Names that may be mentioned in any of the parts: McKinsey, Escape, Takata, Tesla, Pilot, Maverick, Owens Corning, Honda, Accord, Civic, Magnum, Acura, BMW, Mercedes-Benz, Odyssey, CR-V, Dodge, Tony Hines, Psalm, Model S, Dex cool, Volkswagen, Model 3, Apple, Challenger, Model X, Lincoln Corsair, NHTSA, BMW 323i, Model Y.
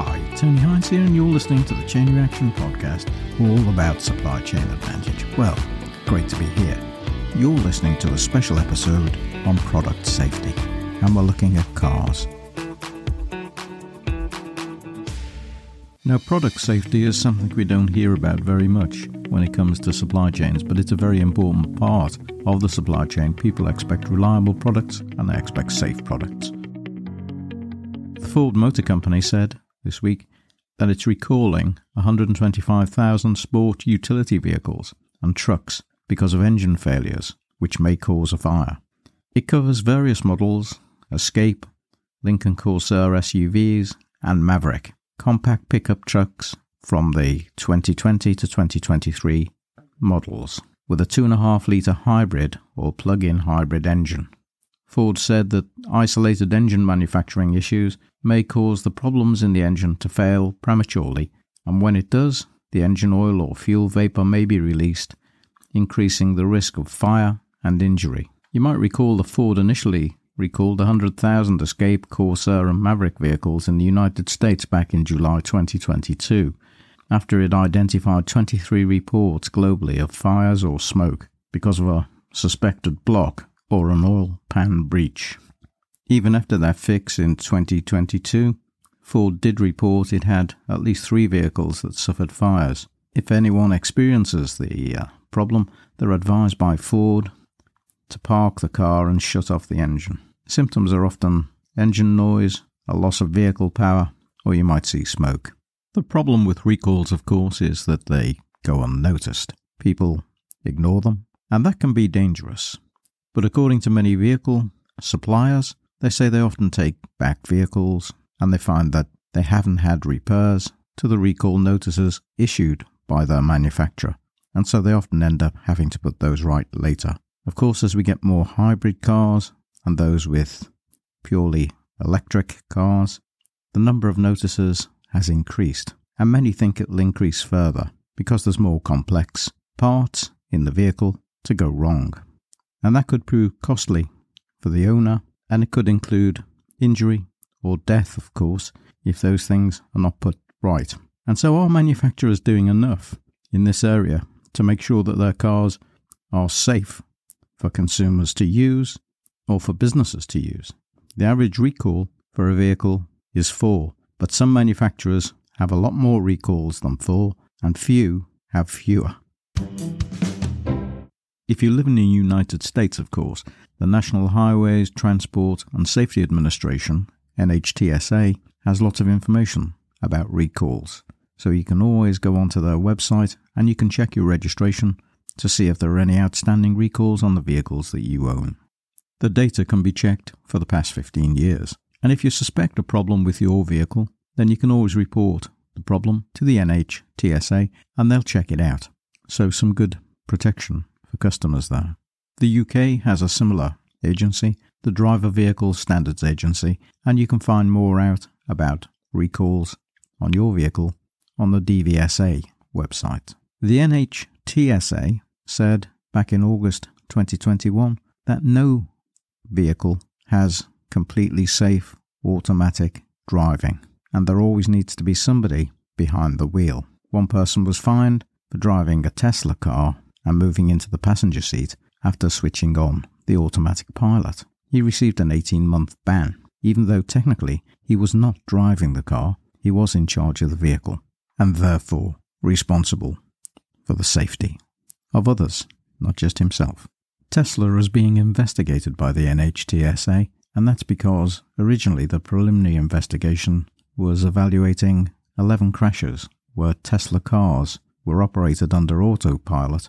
Hi, Tony Hines here, and you're listening to the Chain Reaction Podcast, all about supply chain advantage. Well, great to be here. You're listening to a special episode on product safety, and we're looking at cars. Now, product safety is something we don't hear about very much when it comes to supply chains, but it's a very important part of the supply chain. People expect reliable products, and they expect safe products. The Ford Motor Company said this week that it's recalling 125,000 sport utility vehicles and trucks because of engine failures, which may cause a fire. It covers various models: Escape, Lincoln Corsair SUVs, and Maverick, compact pickup trucks from the 2020 to 2023 models, with a 2.5 litre hybrid or plug-in hybrid engine. Ford said that isolated engine manufacturing issues may cause the problems in the engine to fail prematurely, and when it does, the engine oil or fuel vapor may be released, increasing the risk of fire and injury. You might recall that Ford initially recalled 100,000 Escape, Corsair and Maverick vehicles in the United States back in July 2022, after it identified 23 reports globally of fires or smoke because of a suspected block or an oil pan breach. Even after their fix in 2022, Ford did report it had at least 3 vehicles that suffered fires. If anyone experiences the problem, they're advised by Ford to park the car and shut off the engine. Symptoms are often engine noise, a loss of vehicle power, or you might see smoke. The problem with recalls, of course, is that they go unnoticed. People ignore them, and that can be dangerous. But according to many vehicle suppliers, they say they often take back vehicles and they find that they haven't had repairs to the recall notices issued by their manufacturer, and so they often end up having to put those right later. Of course, as we get more hybrid cars and those with purely electric cars, the number of notices has increased, and many think it'll increase further because there's more complex parts in the vehicle to go wrong. And that could prove costly for the owner, and it could include injury or death, of course, if those things are not put right. And so are manufacturers doing enough in this area to make sure that their cars are safe for consumers to use or for businesses to use? The average recall for a vehicle is 4, but some manufacturers have a lot more recalls than 4, and few have fewer. If you live in the United States, of course, the National Highways Transport and Safety Administration, NHTSA, has lots of information about recalls. So you can always go onto their website and you can check your registration to see if there are any outstanding recalls on the vehicles that you own. The data can be checked for the past 15 years. And if you suspect a problem with your vehicle, then you can always report the problem to the NHTSA and they'll check it out. So some good protection for customers there. The UK has a similar agency, the Driver Vehicles Standards Agency, and you can find more out about recalls on your vehicle on the DVSA website. The NHTSA said back in August 2021 that no vehicle has completely safe automatic driving, and there always needs to be somebody behind the wheel. One person was fined for driving a Tesla car and moving into the passenger seat after switching on the automatic pilot. He received an 18-month ban, even though technically he was not driving the car, he was in charge of the vehicle, and therefore responsible for the safety of others, not just himself. Tesla is being investigated by the NHTSA, and that's because originally the preliminary investigation was evaluating 11 crashes where Tesla cars were operated under autopilot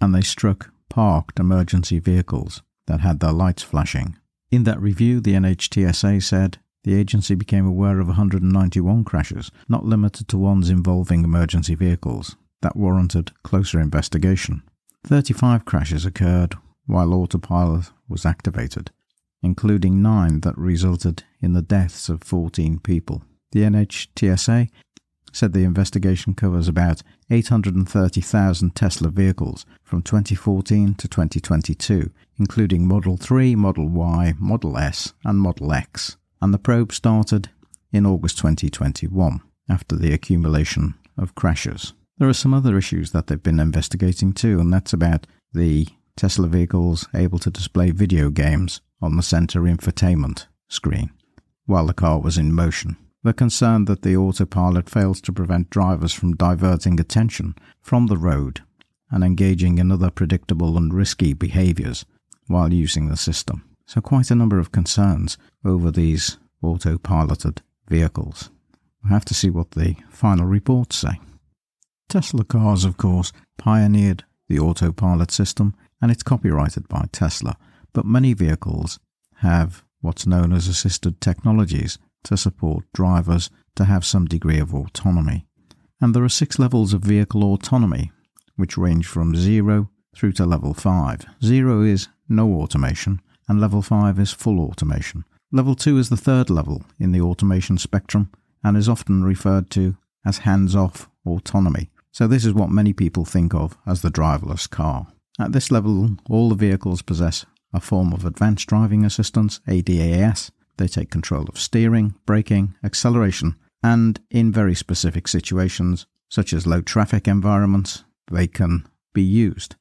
and they struck parked emergency vehicles that had their lights flashing. In that review, the NHTSA said the agency became aware of 191 crashes, not limited to ones involving emergency vehicles, that warranted closer investigation. 35 crashes occurred while autopilot was activated, including 9 that resulted in the deaths of 14 people. The NHTSA said the investigation covers about 830,000 Tesla vehicles from 2014 to 2022, including Model 3, Model Y, Model S, and Model X. And the probe started in August 2021 after the accumulation of crashes. There are some other issues that they've been investigating too, and that's about the Tesla vehicles able to display video games on the center infotainment screen while the car was in motion. They're concerned that the autopilot fails to prevent drivers from diverting attention from the road and engaging in other predictable and risky behaviours while using the system. So quite a number of concerns over these autopiloted vehicles. We'll have to see what the final reports say. Tesla cars, of course, pioneered the autopilot system, and it's copyrighted by Tesla, but many vehicles have what's known as assisted technologies to support drivers to have some degree of autonomy. And there are 6 levels of vehicle autonomy, which range from 0 through to level 5. 0 is no automation, and level 5 is full automation. Level 2 is the third level in the automation spectrum, and is often referred to as hands-off autonomy. So this is what many people think of as the driverless car. At this level, all the vehicles possess a form of advanced driving assistance, ADAS. They take control of steering, braking, acceleration, and in very specific situations, such as low traffic environments, they can be used.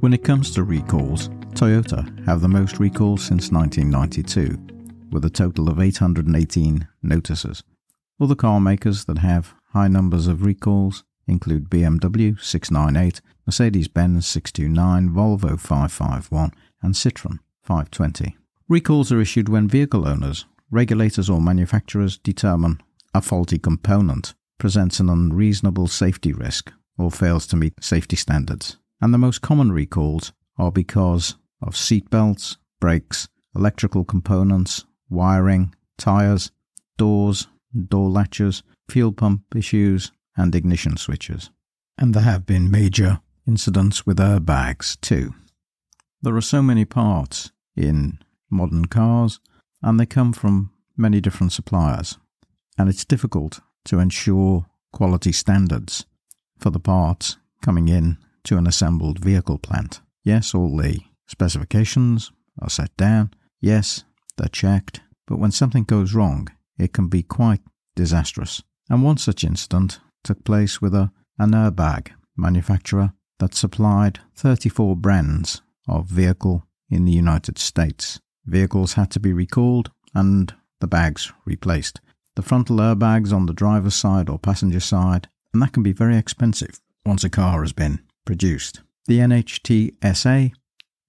When it comes to recalls, Toyota have the most recalls since 1992, with a total of 818 notices. Other car makers that have high numbers of recalls include BMW 698, Mercedes-Benz 629, Volvo 551, and Citroën 520. Recalls are issued when vehicle owners, regulators or manufacturers determine a faulty component presents an unreasonable safety risk or fails to meet safety standards. And the most common recalls are because of seatbelts, brakes, electrical components, wiring, tyres, doors, door latches, fuel pump issues, and ignition switches. And there have been major incidents with airbags too. There are so many parts in modern cars, and they come from many different suppliers, and it's difficult to ensure quality standards for the parts coming in to an assembled vehicle plant. Yes, all the specifications are set down. Yes, they're checked. But when something goes wrong, it can be quite disastrous. And one such incident took place with an airbag manufacturer that supplied 34 brands of vehicle in the United States. Vehicles had to be recalled and the bags replaced. The frontal airbags on the driver's side or passenger side, and that can be very expensive once a car has been produced. The NHTSA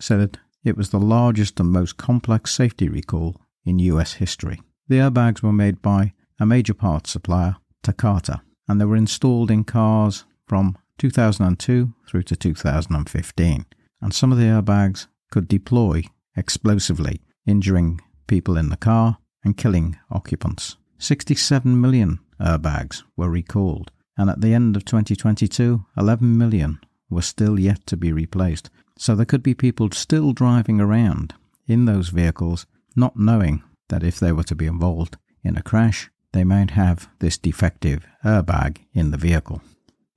said it was the largest and most complex safety recall in US history. The airbags were made by a major parts supplier, Takata, and they were installed in cars from 2002 through to 2015. And some of the airbags could deploy explosively, injuring people in the car and killing occupants. 67 million airbags were recalled, and at the end of 2022, 11 million were still yet to be replaced. So there could be people still driving around in those vehicles, not knowing that if they were to be involved in a crash, they might have this defective airbag in the vehicle.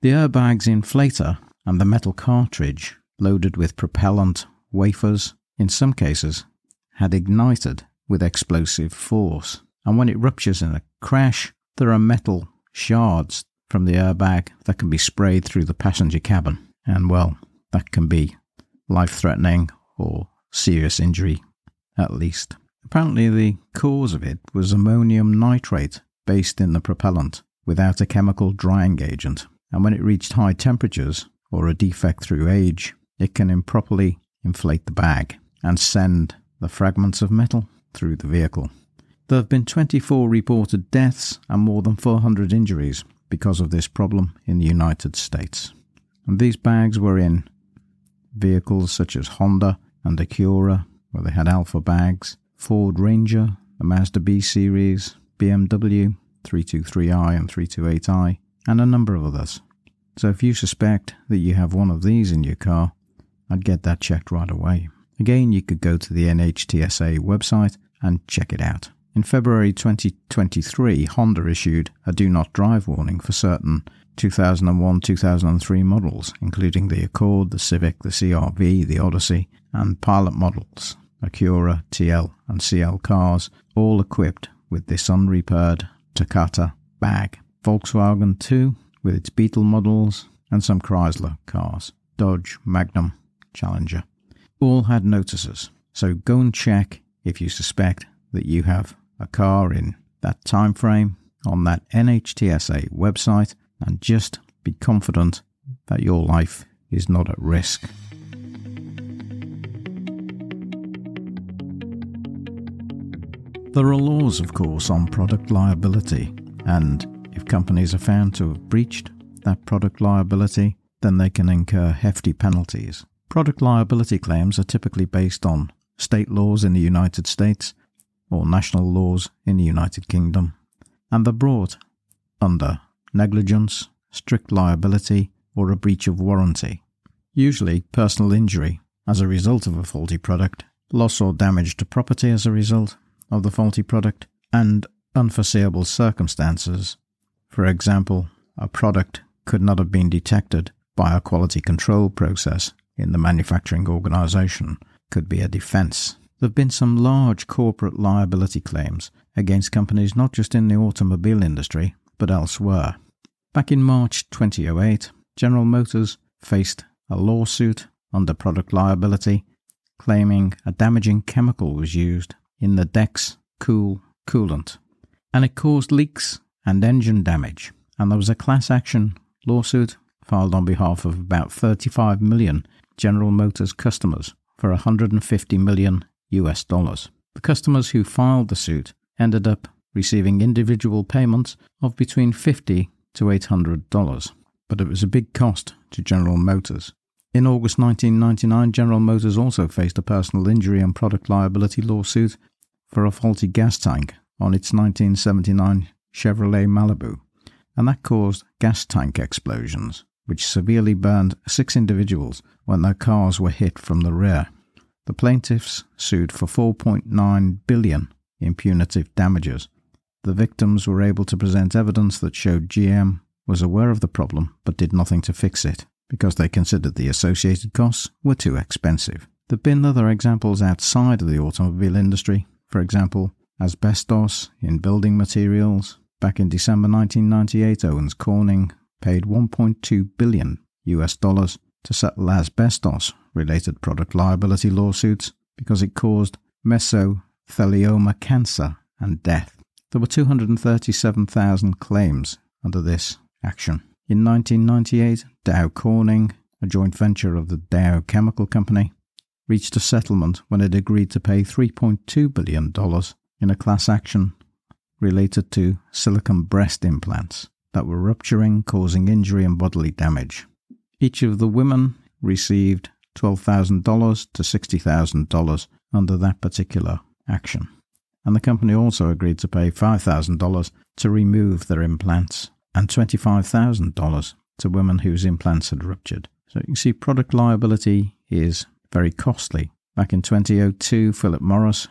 The airbag's inflator and the metal cartridge loaded with propellant wafers, in some cases, had ignited with explosive force. And when it ruptures in a crash, there are metal shards from the airbag that can be sprayed through the passenger cabin. And well, that can be life-threatening or serious injury, at least. Apparently the cause of it was ammonium nitrate based in the propellant without a chemical drying agent. And when it reached high temperatures or a defect through age, it can improperly inflate the bag and send the fragments of metal through the vehicle. There have been 24 reported deaths and more than 400 injuries because of this problem in the United States. And these bags were in vehicles such as Honda and Acura, where they had alpha bags, Ford Ranger, the Mazda B-Series, BMW 323i and 328i, and a number of others. So if you suspect that you have one of these in your car, I'd get that checked right away. Again, you could go to the NHTSA website and check it out. In February 2023, Honda issued a do not drive warning for certain 2001, 2003 models, including the Accord, the Civic, the CR-V, the Odyssey, and Pilot models, Acura, TL, and CL cars, all equipped with this unrepaired Takata bag. Volkswagen too, with its Beetle models, and some Chrysler cars, Dodge, Magnum, Challenger. All had notices, so go and check if you suspect that you have a car in that time frame on that NHTSA website, and just be confident that your life is not at risk. There are laws, of course, on product liability, and if companies are found to have breached that product liability, then they can incur hefty penalties. Product liability claims are typically based on state laws in the United States or national laws in the United Kingdom, and they're brought under negligence, strict liability, or a breach of warranty. Usually personal injury as a result of a faulty product, loss or damage to property as a result of the faulty product, and unforeseeable circumstances. For example, a product could not have been detected by a quality control process in the manufacturing organisation, could be a defence. There have been some large corporate liability claims against companies not just in the automobile industry, but elsewhere. Back in March 2008, General Motors faced a lawsuit under product liability, claiming a damaging chemical was used in the Dex Cool coolant, and it caused leaks and engine damage. And there was a class action lawsuit filed on behalf of about 35 million General Motors customers for $150 million. The customers who filed the suit ended up receiving individual payments of between $50 to $800, but it was a big cost to General Motors. In August 1999, General Motors also faced a personal injury and product liability lawsuit for a faulty gas tank on its 1979 Chevrolet Malibu, and that caused gas tank explosions, which severely burned 6 individuals when their cars were hit from the rear. The plaintiffs sued for $4.9 billion in punitive damages. The victims were able to present evidence that showed GM was aware of the problem but did nothing to fix it, because they considered the associated costs were too expensive. There have been other examples outside of the automobile industry, for example, asbestos in building materials. Back in December 1998, Owens Corning paid $1.2 billion to settle asbestos-related product liability lawsuits because it caused mesothelioma cancer and death. There were 237,000 claims under this action. In 1998, Dow Corning, a joint venture of the Dow Chemical Company, reached a settlement when it agreed to pay $3.2 billion in a class action related to silicone breast implants that were rupturing, causing injury and bodily damage. Each of the women received $12,000 to $60,000 under that particular action. And the company also agreed to pay $5,000 to remove their implants and $25,000 to women whose implants had ruptured. So you can see product liability is very costly. Back in 2002, Philip Morris,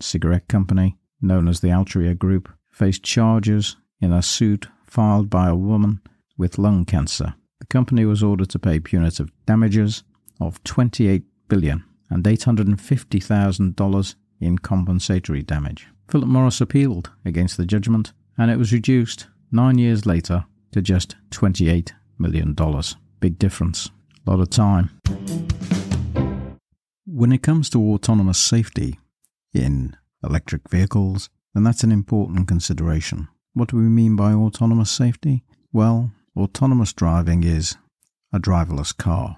cigarette company known as the Altria Group, faced charges in a suit filed by a woman with lung cancer. The company was ordered to pay punitive damages of $28 billion and $850,000 in compensatory damage. Philip Morris appealed against the judgment, and it was reduced 9 years later to just $28 million. Big difference. A lot of time. When it comes to autonomous safety in electric vehicles, then that's an important consideration. What do we mean by autonomous safety? Well, autonomous driving is a driverless car,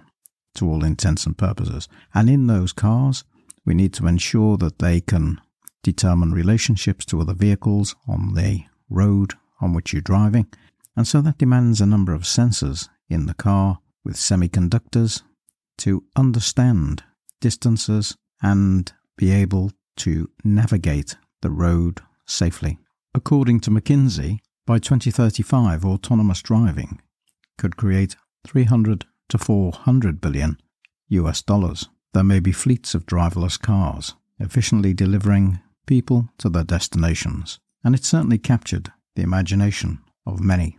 to all intents and purposes. And in those cars, we need to ensure that they can determine relationships to other vehicles on the road on which you're driving. And so that demands a number of sensors in the car with semiconductors to understand distances and be able to navigate the road safely. According to McKinsey, by 2035, autonomous driving could create $300 to $400 billion. There may be fleets of driverless cars, efficiently delivering people to their destinations, and it certainly captured the imagination of many.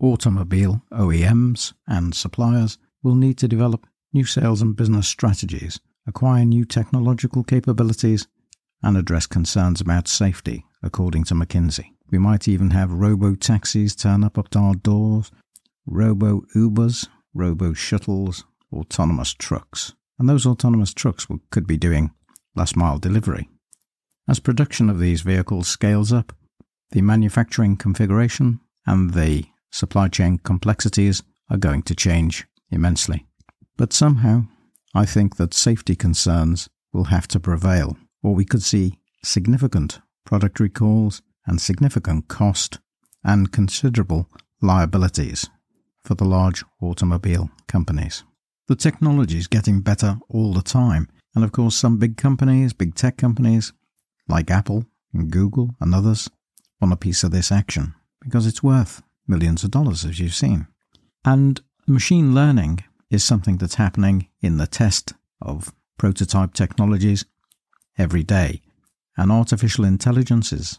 automobile OEMs and suppliers will need to develop new sales and business strategies, acquire new technological capabilities, and address concerns about safety, according to McKinsey. We might even have robo-taxis turn up at our doors, robo-Ubers, robo-shuttles, autonomous trucks. And those autonomous trucks could be doing last-mile delivery. As production of these vehicles scales up, the manufacturing configuration and the supply chain complexities are going to change immensely. But somehow, I think that safety concerns will have to prevail, or we could see significant product recalls and significant cost and considerable liabilities for the large automobile companies. The technology is getting better all the time, and of course some big companies, big tech companies like Apple and Google and others want a piece of this action because it's worth millions of dollars, as you've seen. And machine learning is something that's happening in the test of prototype technologies every day, and artificial intelligence is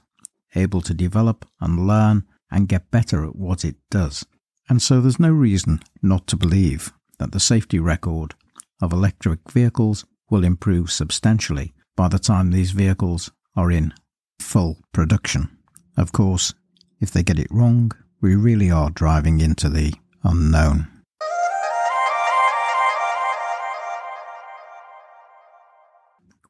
able to develop and learn and get better at what it does. And so there's no reason not to believe that the safety record of electric vehicles will improve substantially by the time these vehicles are in full production. Of course, if they get it wrong, we really are driving into the unknown.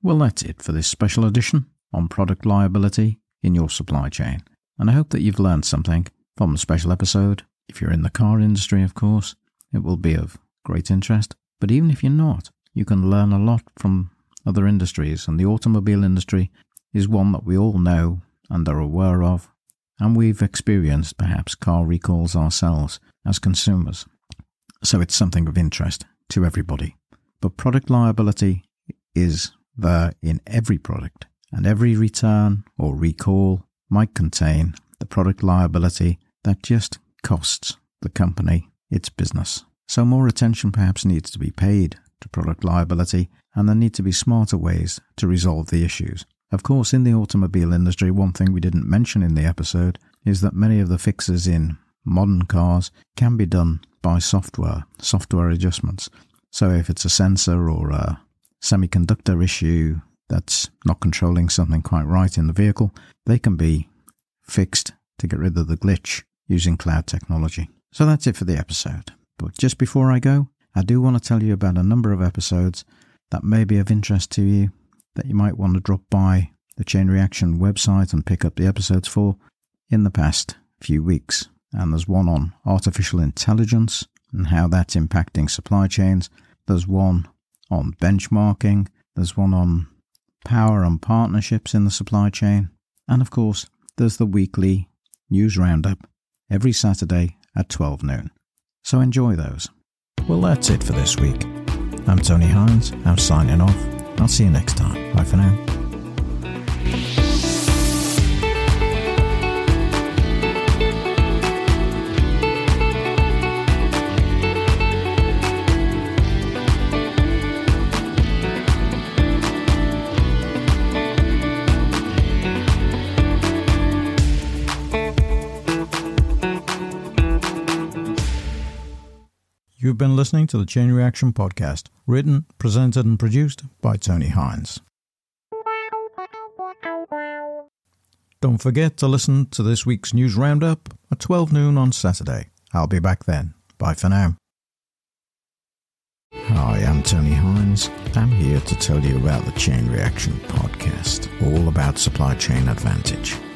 Well, that's it for this special edition on product liability in your supply chain. And I hope that you've learned something from the special episode. If you're in the car industry, of course, it will be of great interest. But even if you're not, you can learn a lot from other industries. And the automobile industry is one that we all know and are aware of. And we've experienced, perhaps, car recalls ourselves as consumers. So it's something of interest to everybody. But product liability is there in every product, and every return or recall might contain the product liability that just costs the company its business. So more attention perhaps needs to be paid to product liability, and there need to be smarter ways to resolve the issues. Of course, in the automobile industry, one thing we didn't mention in the episode is that many of the fixes in modern cars can be done by software adjustments. So if it's a sensor or a semiconductor issue that's not controlling something quite right in the vehicle, they can be fixed to get rid of the glitch using cloud technology. So that's it for the episode. But just before I go, I do want to tell you about a number of episodes that may be of interest to you, that you might want to drop by the Chain Reaction website and pick up the episodes for in the past few weeks. And there's one on artificial intelligence and how that's impacting supply chains. There's one on benchmarking, there's one on power and partnerships in the supply chain, and of course there's the weekly news roundup every Saturday at 12 noon. So enjoy those. Well, that's it for this week. I'm Tony Hines, I'm signing off. I'll see you next time. Bye for now. You've been listening to the Chain Reaction Podcast, written, presented, and produced by Tony Hines. Don't forget to listen to this week's news roundup at 12 noon on Saturday. I'll be back then. Bye for now. Hi, I'm Tony Hines. I'm here to tell you about the Chain Reaction Podcast, all about supply chain advantage.